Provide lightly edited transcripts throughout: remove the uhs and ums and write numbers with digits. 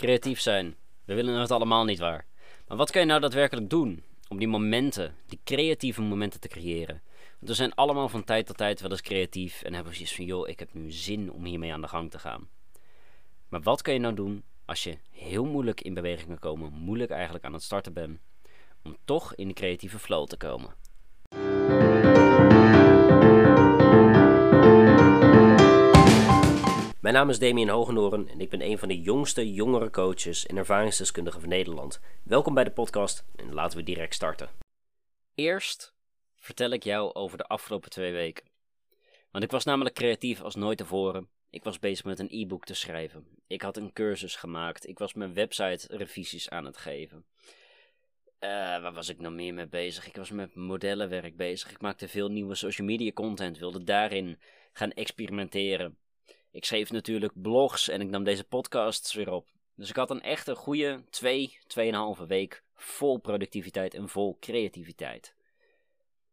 Creatief zijn. We willen het allemaal niet waar. Maar wat kan je nou daadwerkelijk doen om die momenten, die creatieve momenten te creëren? Want we zijn allemaal van tijd tot tijd wel eens creatief en hebben zoiets van, joh, ik heb nu zin om hiermee aan de gang te gaan. Maar wat kan je nou doen als je heel moeilijk in beweging kan komen, moeilijk eigenlijk aan het starten bent, om toch in de creatieve flow te komen? Mijn naam is Damien Hoogenoren en ik ben een van de jongste jongere coaches en ervaringsdeskundigen van Nederland. Welkom bij de podcast en laten we direct starten. Eerst vertel ik jou over de afgelopen 2 weken. Want ik was namelijk creatief als nooit tevoren. Ik was bezig met een e-book te schrijven. Ik had een cursus gemaakt. Ik was mijn website revisies aan het geven. Waar was ik nog meer mee bezig? Ik was met modellenwerk bezig. Ik maakte veel nieuwe social media content. Wilde daarin gaan experimenteren. Ik schreef natuurlijk blogs en ik nam deze podcasts weer op. Dus ik had een echte goede 2,5 week vol productiviteit en vol creativiteit.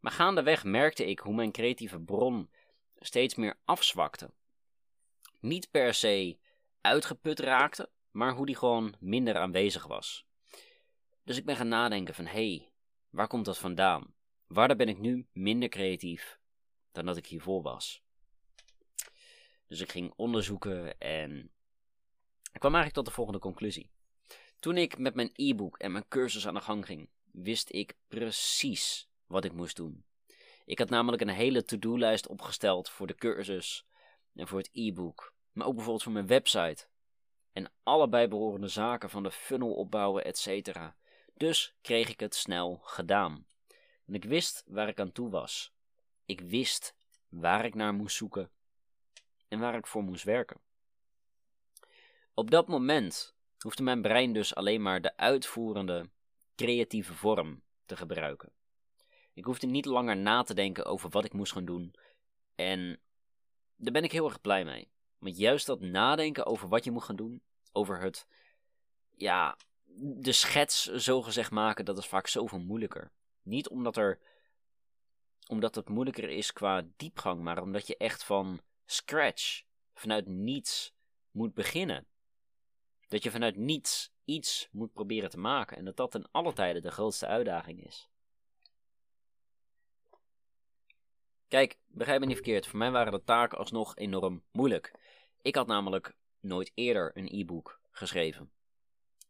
Maar gaandeweg merkte ik hoe mijn creatieve bron steeds meer afzwakte. Niet per se uitgeput raakte, maar hoe die gewoon minder aanwezig was. Dus ik ben gaan nadenken van, hé, waar komt dat vandaan? Waar ben ik nu minder creatief dan dat ik hiervoor was? Dus ik ging onderzoeken en ik kwam eigenlijk tot de volgende conclusie. Toen ik met mijn e-book en mijn cursus aan de gang ging, wist ik precies wat ik moest doen. Ik had namelijk een hele to-do-lijst opgesteld voor de cursus en voor het e-book. Maar ook bijvoorbeeld voor mijn website. En alle bijbehorende zaken van de funnel opbouwen, etc. Dus kreeg ik het snel gedaan. En ik wist waar ik aan toe was. Ik wist waar ik naar moest zoeken. En waar ik voor moest werken. Op dat moment hoefde mijn brein dus alleen maar de uitvoerende, creatieve vorm te gebruiken. Ik hoefde niet langer na te denken over wat ik moest gaan doen. En daar ben ik heel erg blij mee. Want juist dat nadenken over wat je moet gaan doen, over het, ja, de schets zogezegd maken, dat is vaak zoveel moeilijker. Niet omdat het moeilijker is qua diepgang, maar omdat je echt van scratch, vanuit niets moet beginnen. Dat je vanuit niets iets moet proberen te maken en dat dat ten alle tijden de grootste uitdaging is. Kijk, begrijp me niet verkeerd, voor mij waren de taken alsnog enorm moeilijk. Ik had namelijk nooit eerder een e-book geschreven.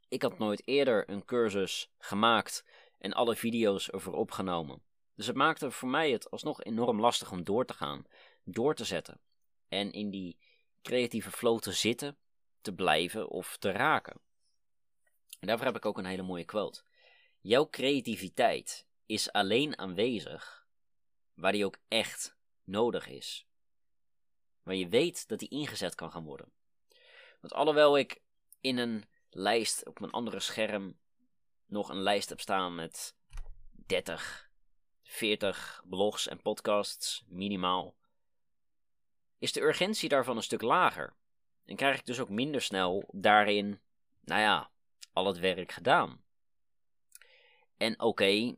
Ik had nooit eerder een cursus gemaakt en alle video's ervoor opgenomen. Dus het maakte voor mij het alsnog enorm lastig om door te gaan, door te zetten. En in die creatieve flow te zitten, te blijven of te raken. En daarvoor heb ik ook een hele mooie quote. Jouw creativiteit is alleen aanwezig waar die ook echt nodig is. Waar je weet dat die ingezet kan gaan worden. Want alhoewel ik in een lijst op mijn andere scherm nog een lijst heb staan met 30, 40 blogs en podcasts minimaal, is de urgentie daarvan een stuk lager. En krijg ik dus ook minder snel daarin, nou ja, al het werk gedaan. En oké,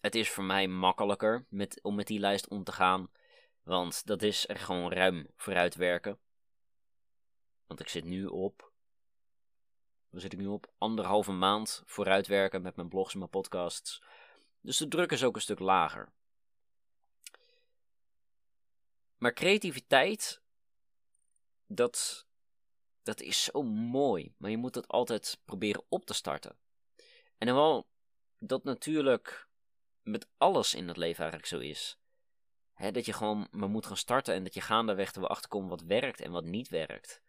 het is voor mij makkelijker om met die lijst om te gaan. Want dat is er gewoon ruim vooruit werken. Want ik zit nu op, anderhalve maand vooruit werken met mijn blogs en mijn podcasts. Dus de druk is ook een stuk lager. Maar creativiteit, dat is zo mooi. Maar je moet dat altijd proberen op te starten. En hoewel dat natuurlijk met alles in het leven eigenlijk zo is. Hè, dat je gewoon maar moet gaan starten en dat je gaandeweg er wel achterkomt wat werkt en wat niet werkt.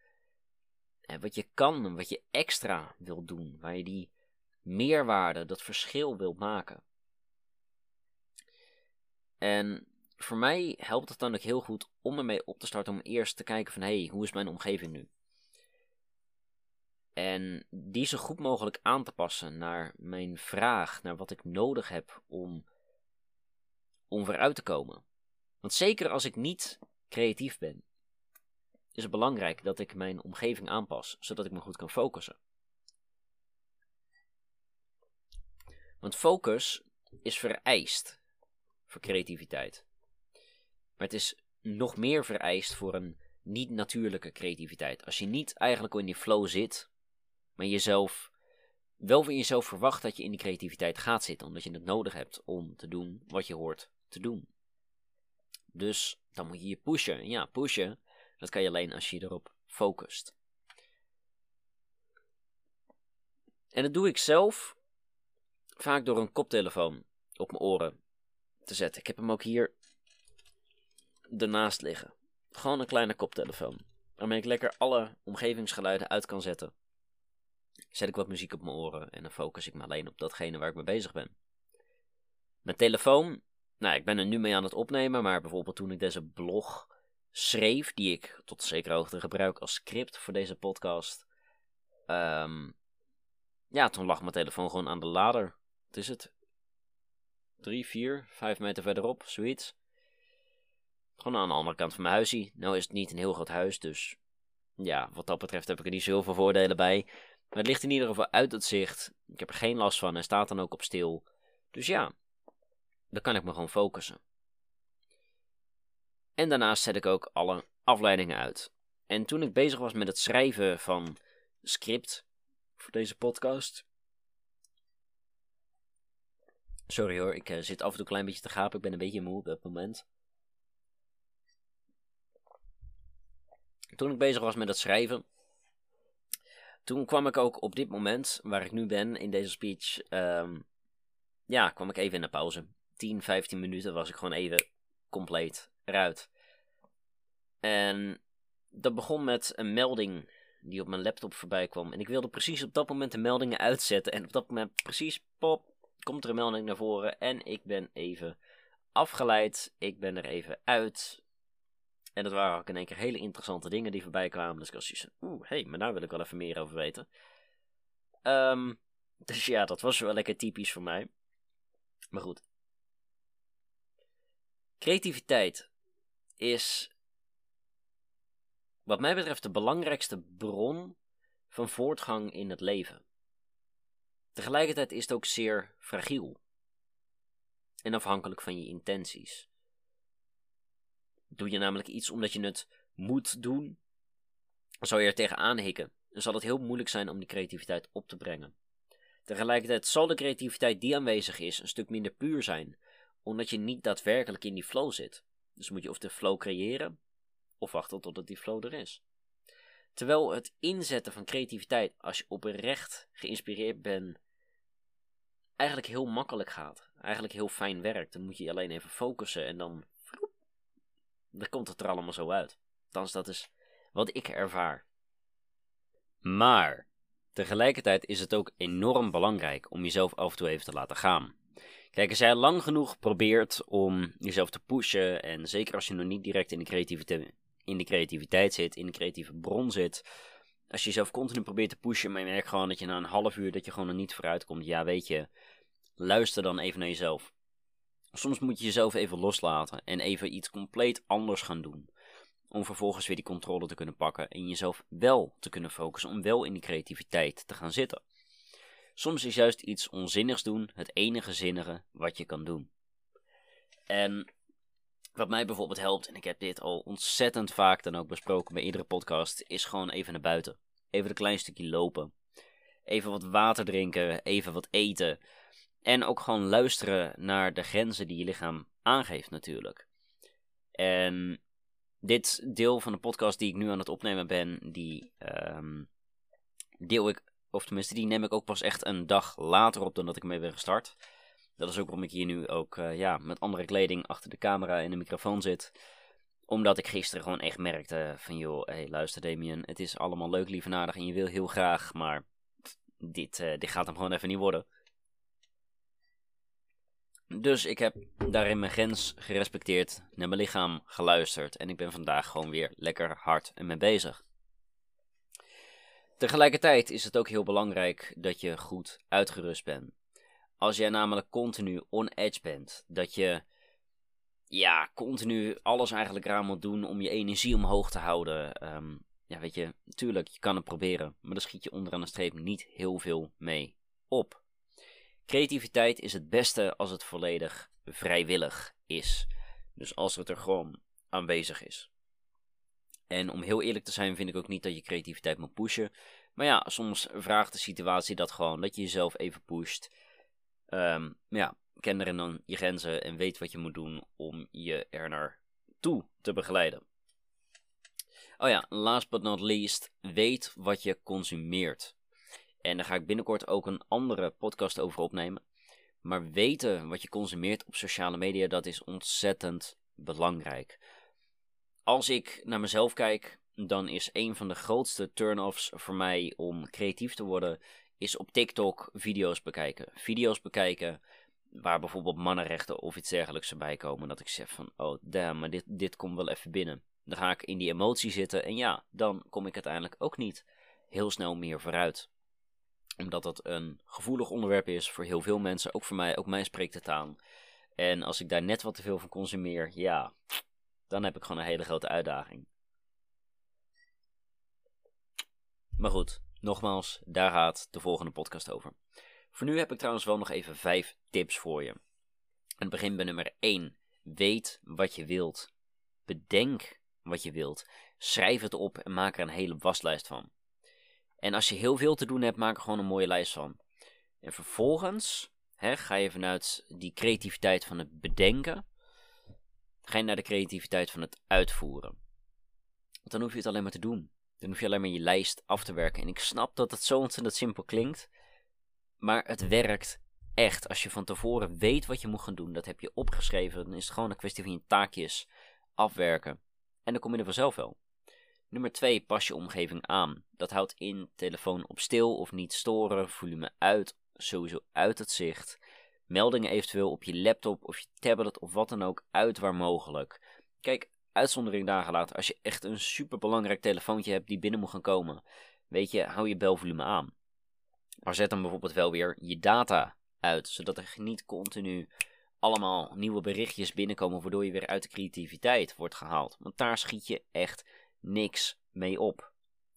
En wat je kan en wat je extra wilt doen. Waar je die meerwaarde, dat verschil wilt maken. En voor mij helpt het dan ook heel goed om ermee op te starten, om eerst te kijken van, hé, hoe is mijn omgeving nu? En die zo goed mogelijk aan te passen naar mijn vraag, naar wat ik nodig heb om vooruit te komen. Want zeker als ik niet creatief ben, is het belangrijk dat ik mijn omgeving aanpas, zodat ik me goed kan focussen. Want focus is vereist voor creativiteit. Maar het is nog meer vereist voor een niet-natuurlijke creativiteit. Als je niet eigenlijk al in die flow zit, Maar jezelf, wel van jezelf verwacht dat je in die creativiteit gaat zitten. Omdat je het nodig hebt om te doen wat je hoort te doen. Dus dan moet je je pushen. Ja, pushen, dat kan je alleen als je erop focust. En dat doe ik zelf vaak door een koptelefoon op mijn oren te zetten. Ik heb hem ook hier ernaast liggen. Gewoon een kleine koptelefoon. Waarmee ik lekker alle omgevingsgeluiden uit kan zetten. Zet ik wat muziek op mijn oren en dan focus ik me alleen op datgene waar ik mee bezig ben. Mijn telefoon, nou, ik ben er nu mee aan het opnemen, maar bijvoorbeeld toen ik deze blog schreef, die ik tot zekere hoogte gebruik als script voor deze podcast, ja, toen lag mijn telefoon gewoon aan de lader. Wat is het? 3, 4, 5 meter verderop, zoiets. Gewoon aan de andere kant van mijn huisie. Nou is het niet een heel groot huis, dus ja, wat dat betreft heb ik er niet zoveel voordelen bij. Maar het ligt in ieder geval uit het zicht. Ik heb er geen last van en staat dan ook op stil. Dus ja, dan kan ik me gewoon focussen. En daarnaast zet ik ook alle afleidingen uit. En toen ik bezig was met het schrijven van script voor deze podcast... Sorry hoor, ik zit af en toe een klein beetje te gapen. Ik ben een beetje moe op dat moment. Toen ik bezig was met het schrijven... Toen kwam ik ook op dit moment, waar ik nu ben, in deze speech... ja, kwam ik even in de pauze. 10, 15 minuten was ik gewoon even compleet eruit. En dat begon met een melding die op mijn laptop voorbij kwam. En ik wilde precies op dat moment de meldingen uitzetten. En op dat moment precies, pop, komt er een melding naar voren. En ik ben even afgeleid. Ik ben er even uit. En dat waren ook in één keer hele interessante dingen die voorbij kwamen. Dus ik was zoiets van, maar daar wil ik wel even meer over weten. Dus ja, dat was wel lekker typisch voor mij. Maar goed. Creativiteit is wat mij betreft de belangrijkste bron van voortgang in het leven. Tegelijkertijd is het ook zeer fragiel. En afhankelijk van je intenties. Doe je namelijk iets omdat je het moet doen, zou je er tegenaan hikken. Dan zal het heel moeilijk zijn om die creativiteit op te brengen. Tegelijkertijd zal de creativiteit die aanwezig is een stuk minder puur zijn, omdat je niet daadwerkelijk in die flow zit. Dus moet je of de flow creëren, of wachten totdat die flow er is. Terwijl het inzetten van creativiteit, als je oprecht geïnspireerd bent, eigenlijk heel makkelijk gaat. Eigenlijk heel fijn werkt. Dan moet je je alleen even focussen en dan komt het er allemaal zo uit. Althans, dat is wat ik ervaar. Maar tegelijkertijd is het ook enorm belangrijk om jezelf af en toe even te laten gaan. Kijk, als jij lang genoeg probeert om jezelf te pushen, en zeker als je nog niet direct in de creativiteit zit, in de creatieve bron zit, als je jezelf continu probeert te pushen, maar je merkt gewoon dat je na een half uur dat je gewoon er niet vooruit komt, ja weet je, luister dan even naar jezelf. Soms moet je jezelf even loslaten en even iets compleet anders gaan doen. Om vervolgens weer die controle te kunnen pakken en jezelf wel te kunnen focussen, om wel in die creativiteit te gaan zitten. Soms is juist iets onzinnigs doen het enige zinnige wat je kan doen. En wat mij bijvoorbeeld helpt, en ik heb dit al ontzettend vaak dan ook besproken bij iedere podcast, is gewoon even naar buiten. Even een klein stukje lopen. Even wat water drinken, even wat eten. En ook gewoon luisteren naar de grenzen die je lichaam aangeeft natuurlijk. En dit deel van de podcast die ik nu aan het opnemen ben, die neem ik ook pas echt een dag later op dan dat ik ermee ben gestart. Dat is ook waarom ik hier nu ook met andere kleding achter de camera en de microfoon zit. Omdat ik gisteren gewoon echt merkte van joh, hey, luister Damien, het is allemaal leuk, lief en aardig en je wil heel graag, maar dit gaat hem gewoon even niet worden. Dus ik heb daarin mijn grens gerespecteerd, naar mijn lichaam geluisterd en ik ben vandaag gewoon weer lekker hard mee bezig. Tegelijkertijd is het ook heel belangrijk dat je goed uitgerust bent. Als jij namelijk continu on-edge bent, dat je continu alles eigenlijk raar moet doen om je energie omhoog te houden. Ja weet je, tuurlijk, je kan het proberen, maar dan schiet je onderaan de streep niet heel veel mee op. Creativiteit is het beste als het volledig vrijwillig is. Dus als het er gewoon aanwezig is. En om heel eerlijk te zijn vind ik ook niet dat je creativiteit moet pushen. Maar ja, soms vraagt de situatie dat gewoon, dat je jezelf even pusht. Ken dan je grenzen en weet wat je moet doen om je er naartoe te begeleiden. Oh ja, last but not least, weet wat je consumeert. En daar ga ik binnenkort ook een andere podcast over opnemen. Maar weten wat je consumeert op sociale media, dat is ontzettend belangrijk. Als ik naar mezelf kijk, dan is een van de grootste turn-offs voor mij om creatief te worden, is op TikTok video's bekijken. Video's bekijken waar bijvoorbeeld mannenrechten of iets dergelijks erbij komen. Dat ik zeg van, oh damn, maar dit komt wel even binnen. Dan ga ik in die emotie zitten en ja, dan kom ik uiteindelijk ook niet heel snel meer vooruit. Omdat dat een gevoelig onderwerp is voor heel veel mensen, ook voor mij, ook mij spreekt het aan. En als ik daar net wat te veel van consumeer, ja, dan heb ik gewoon een hele grote uitdaging. Maar goed, nogmaals, daar gaat de volgende podcast over. Voor nu heb ik trouwens wel nog even 5 tips voor je. Het begint bij nummer 1. Weet wat je wilt. Bedenk wat je wilt. Schrijf het op en maak er een hele waslijst van. En als je heel veel te doen hebt, maak er gewoon een mooie lijst van. En vervolgens ga je vanuit die creativiteit van het bedenken, ga je naar de creativiteit van het uitvoeren. Want dan hoef je het alleen maar te doen. Dan hoef je alleen maar je lijst af te werken. En ik snap dat het zo ontzettend simpel klinkt, maar het werkt echt. Als je van tevoren weet wat je moet gaan doen, dat heb je opgeschreven, dan is het gewoon een kwestie van je taakjes afwerken. En dan kom je er vanzelf wel. Nummer 2, pas je omgeving aan. Dat houdt in telefoon op stil of niet storen, volume uit, sowieso uit het zicht. Meldingen eventueel op je laptop of je tablet of wat dan ook uit waar mogelijk. Kijk, uitzondering daar gelaten. Als je echt een superbelangrijk telefoontje hebt die binnen moet gaan komen, weet je, hou je belvolume aan. Maar zet dan bijvoorbeeld wel weer je data uit, zodat er niet continu allemaal nieuwe berichtjes binnenkomen, waardoor je weer uit de creativiteit wordt gehaald. Want daar schiet je echt niks mee op.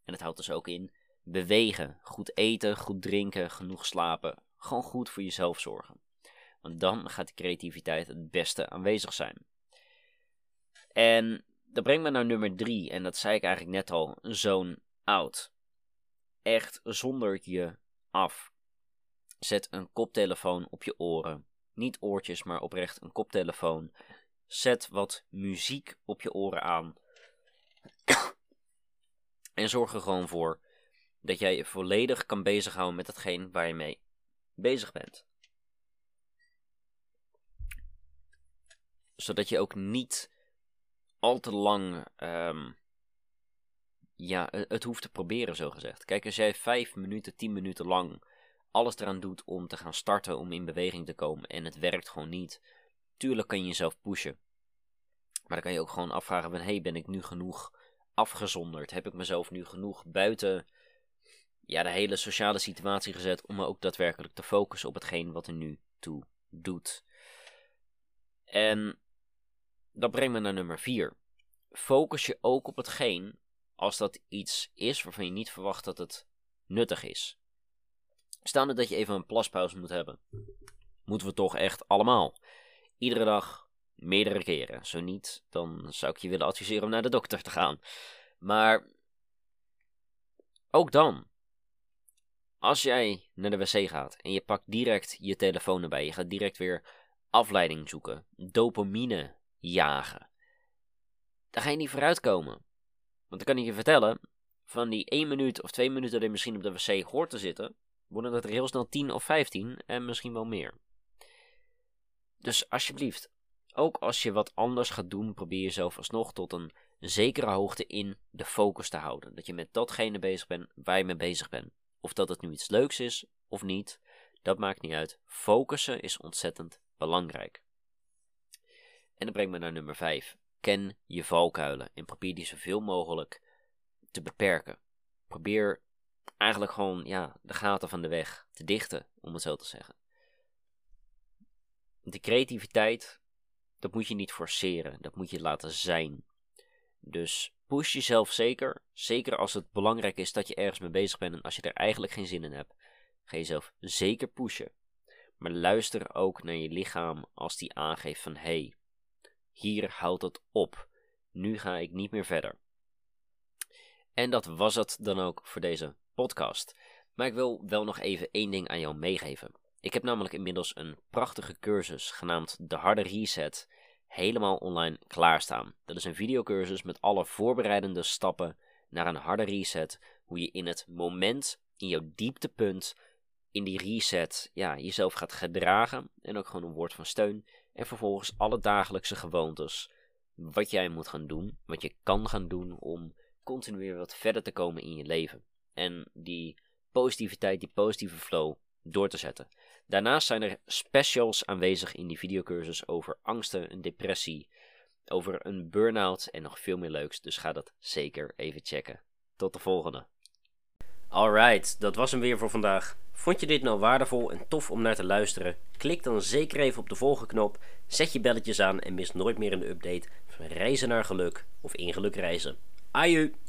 En het houdt dus ook in bewegen. Goed eten, goed drinken, genoeg slapen. Gewoon goed voor jezelf zorgen. Want dan gaat de creativiteit het beste aanwezig zijn. En dat brengt me naar nummer 3. En dat zei ik eigenlijk net al. Zone out. Echt zonder je af. Zet een koptelefoon op je oren. Niet oortjes, maar oprecht een koptelefoon. Zet wat muziek op je oren aan. En zorg er gewoon voor dat jij je volledig kan bezighouden met datgene waar je mee bezig bent. Zodat je ook niet al te lang het hoeft te proberen, zogezegd. Kijk, als jij 5 minuten, 10 minuten lang alles eraan doet om te gaan starten, om in beweging te komen en het werkt gewoon niet. Tuurlijk kan je jezelf pushen. Maar dan kan je ook gewoon afvragen van, hey, ben ik nu genoeg afgezonderd? Heb ik mezelf nu genoeg buiten de hele sociale situatie gezet om me ook daadwerkelijk te focussen op hetgeen wat er nu toe doet? En dat brengt me naar nummer 4. Focus je ook op hetgeen als dat iets is waarvan je niet verwacht dat het nuttig is. Staande dat je even een plaspauze moet hebben, moeten we toch echt allemaal. Iedere dag, meerdere keren. Zo niet, dan zou ik je willen adviseren om naar de dokter te gaan. Maar ook dan, als jij naar de wc gaat en je pakt direct je telefoon erbij, je gaat direct weer afleiding zoeken, dopamine jagen, dan ga je niet vooruitkomen. Want dan kan ik je vertellen, van die 1 minuut of 2 minuten dat je misschien op de wc hoort te zitten, worden dat er heel snel 10 of 15 en misschien wel meer. Dus alsjeblieft, ook als je wat anders gaat doen, probeer jezelf alsnog tot een zekere hoogte in de focus te houden. Dat je met datgene bezig bent waar je mee bezig bent. Of dat het nu iets leuks is of niet, dat maakt niet uit. Focussen is ontzettend belangrijk. En dat brengt me naar nummer 5. Ken je valkuilen en probeer die zoveel mogelijk te beperken. Probeer eigenlijk gewoon de gaten van de weg te dichten, om het zo te zeggen. De creativiteit, dat moet je niet forceren, dat moet je laten zijn. Dus push jezelf zeker, zeker als het belangrijk is dat je ergens mee bezig bent en als je er eigenlijk geen zin in hebt. Ga jezelf zeker pushen. Maar luister ook naar je lichaam als die aangeeft van, hey, hier houdt het op. Nu ga ik niet meer verder. En dat was het dan ook voor deze podcast. Maar ik wil wel nog even één ding aan jou meegeven. Ik heb namelijk inmiddels een prachtige cursus genaamd De Harde Reset helemaal online klaarstaan. Dat is een videocursus met alle voorbereidende stappen naar een harde reset. Hoe je in het moment, in jouw dieptepunt, in die reset jezelf gaat gedragen. En ook gewoon een woord van steun. En vervolgens alle dagelijkse gewoontes. Wat jij moet gaan doen, wat je kan gaan doen om continuer wat verder te komen in je leven. En die positiviteit, die positieve flow door te zetten. Daarnaast zijn er specials aanwezig in die videocursus over angsten, een depressie, over een burn-out en nog veel meer leuks. Dus ga dat zeker even checken. Tot de volgende. Alright, dat was hem weer voor vandaag. Vond je dit nou waardevol en tof om naar te luisteren? Klik dan zeker even op de volgen knop, zet je belletjes aan en mis nooit meer een update van Reizen naar Geluk of In Geluk Reizen. Aju!